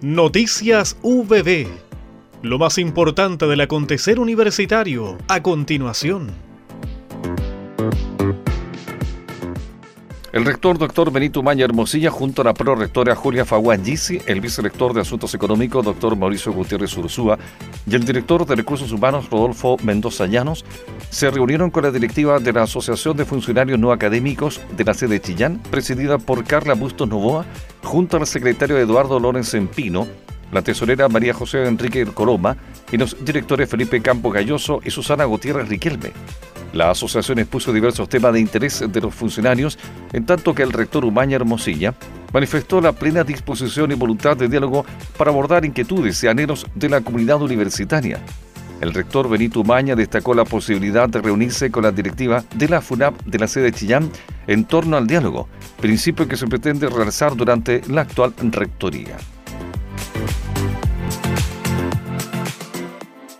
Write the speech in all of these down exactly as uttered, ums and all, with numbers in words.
Noticias U V B. Lo más importante del acontecer universitario, a continuación. El rector doctor Benito Maya Hermosilla, junto a la pró-rectora Julia Faguayici, el vicerector de Asuntos Económicos doctor Mauricio Gutiérrez Urzúa y el director de Recursos Humanos Rodolfo Mendoza Llanos, se reunieron con la directiva de la Asociación de Funcionarios No Académicos de la sede de Chillán, presidida por Carla Bustos Novoa, junto al secretario Eduardo Lorenz Empino, la tesorera María José Enrique Coloma y los directores Felipe Campo Galloso y Susana Gutiérrez Riquelme. La asociación expuso diversos temas de interés de los funcionarios, en tanto que el rector Umaña Hermosilla manifestó la plena disposición y voluntad de diálogo para abordar inquietudes y anhelos de la comunidad universitaria. El rector Benito Umaña destacó la posibilidad de reunirse con la directiva de la FUNAP de la sede de Chillán en torno al diálogo, principio que se pretende realizar durante la actual rectoría.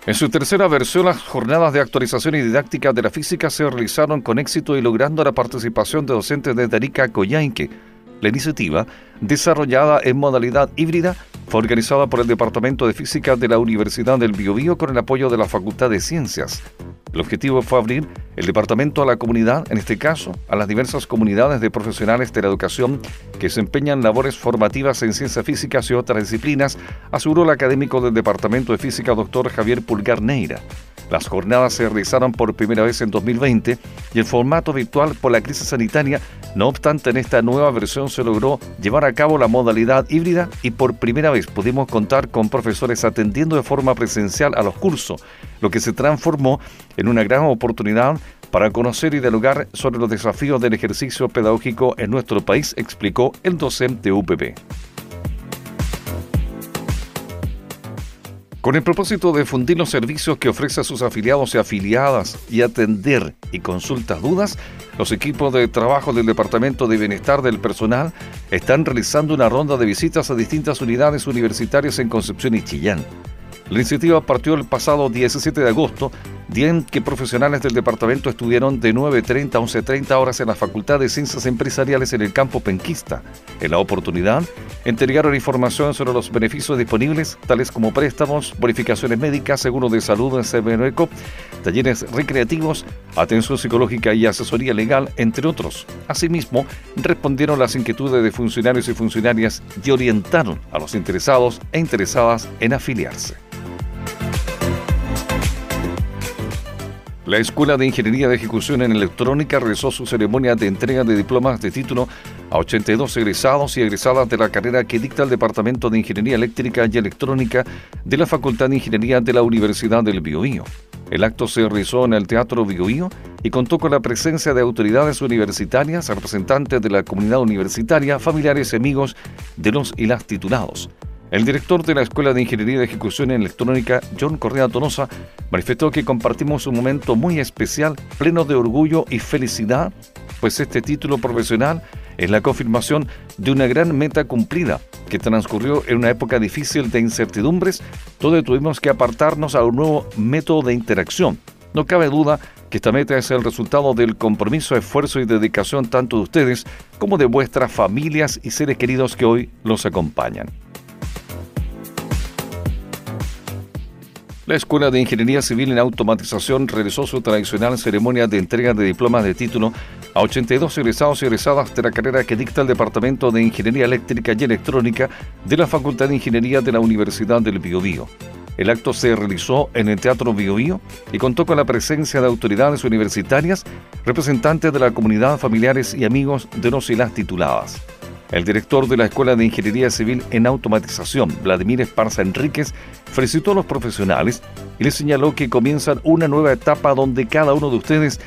En su tercera versión, las jornadas de actualización y didáctica de la física se realizaron con éxito y logrando la participación de docentes de Tarika Koyanke. La iniciativa, desarrollada en modalidad híbrida, fue organizada por el Departamento de Física de la Universidad del Biobío con el apoyo de la Facultad de Ciencias. El objetivo fue abrir el departamento a la comunidad, en este caso, a las diversas comunidades de profesionales de la educación que desempeñan labores formativas en ciencias físicas y otras disciplinas, aseguró el académico del Departamento de Física, doctor Javier Pulgar Neira. Las jornadas se realizaron por primera vez en dos mil veinte y en formato virtual por la crisis sanitaria. No obstante, en esta nueva versión se logró llevar a cabo la modalidad híbrida y por primera vez pudimos contar con profesores atendiendo de forma presencial a los cursos, lo que se transformó en una gran oportunidad para conocer y dialogar sobre los desafíos del ejercicio pedagógico en nuestro país, explicó el docente U P P. Con el propósito de fundir los servicios que ofrece a sus afiliados y afiliadas y atender y consultas dudas, los equipos de trabajo del Departamento de Bienestar del Personal están realizando una ronda de visitas a distintas unidades universitarias en Concepción y Chillán. La iniciativa partió el pasado diecisiete de agosto, día en que profesionales del departamento estuvieron de nueve treinta a once treinta horas en la Facultad de Ciencias Empresariales en el campo penquista. En la oportunidad, entregaron información sobre los beneficios disponibles, tales como préstamos, bonificaciones médicas, seguro de salud en C B N E C O P, talleres recreativos, atención psicológica y asesoría legal, entre otros. Asimismo, respondieron las inquietudes de funcionarios y funcionarias y orientaron a los interesados e interesadas en afiliarse. La Escuela de Ingeniería de Ejecución en Electrónica realizó su ceremonia de entrega de diplomas de título a ochenta y dos egresados y egresadas de la carrera que dicta el Departamento de Ingeniería Eléctrica y Electrónica de la Facultad de Ingeniería de la Universidad del Biobío. El acto se realizó en el Teatro Biobío y contó con la presencia de autoridades universitarias, representantes de la comunidad universitaria, familiares y amigos de los y las titulados. El director de la Escuela de Ingeniería de Ejecución en Electrónica, John Correa Tonosa, manifestó que compartimos un momento muy especial, pleno de orgullo y felicidad, pues este título profesional es la confirmación de una gran meta cumplida, que transcurrió en una época difícil de incertidumbres, donde tuvimos que apartarnos a un nuevo método de interacción. No cabe duda que esta meta es el resultado del compromiso, esfuerzo y dedicación tanto de ustedes como de vuestras familias y seres queridos que hoy los acompañan. La Escuela de Ingeniería Civil en Automatización realizó su tradicional ceremonia de entrega de diplomas de título a ochenta y dos egresados y egresadas de la carrera que dicta el Departamento de Ingeniería Eléctrica y Electrónica de la Facultad de Ingeniería de la Universidad del Biobío. El acto se realizó en el Teatro Biobío y contó con la presencia de autoridades universitarias, representantes de la comunidad, familiares y amigos de los y las tituladas. El director de la Escuela de Ingeniería Civil en Automatización, Vladimir Esparza Enríquez, felicitó a los profesionales y les señaló que comienzan una nueva etapa donde cada uno de ustedes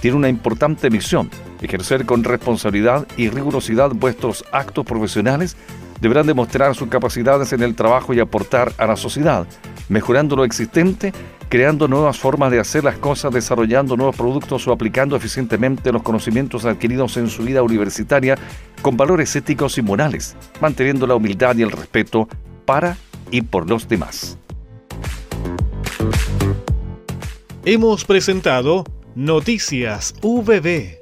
tiene una importante misión: ejercer con responsabilidad y rigurosidad vuestros actos profesionales. Deberán demostrar sus capacidades en el trabajo y aportar a la sociedad, mejorando lo existente, creando nuevas formas de hacer las cosas, desarrollando nuevos productos o aplicando eficientemente los conocimientos adquiridos en su vida universitaria con valores éticos y morales, manteniendo la humildad y el respeto para y por los demás. Hemos presentado Noticias U V B.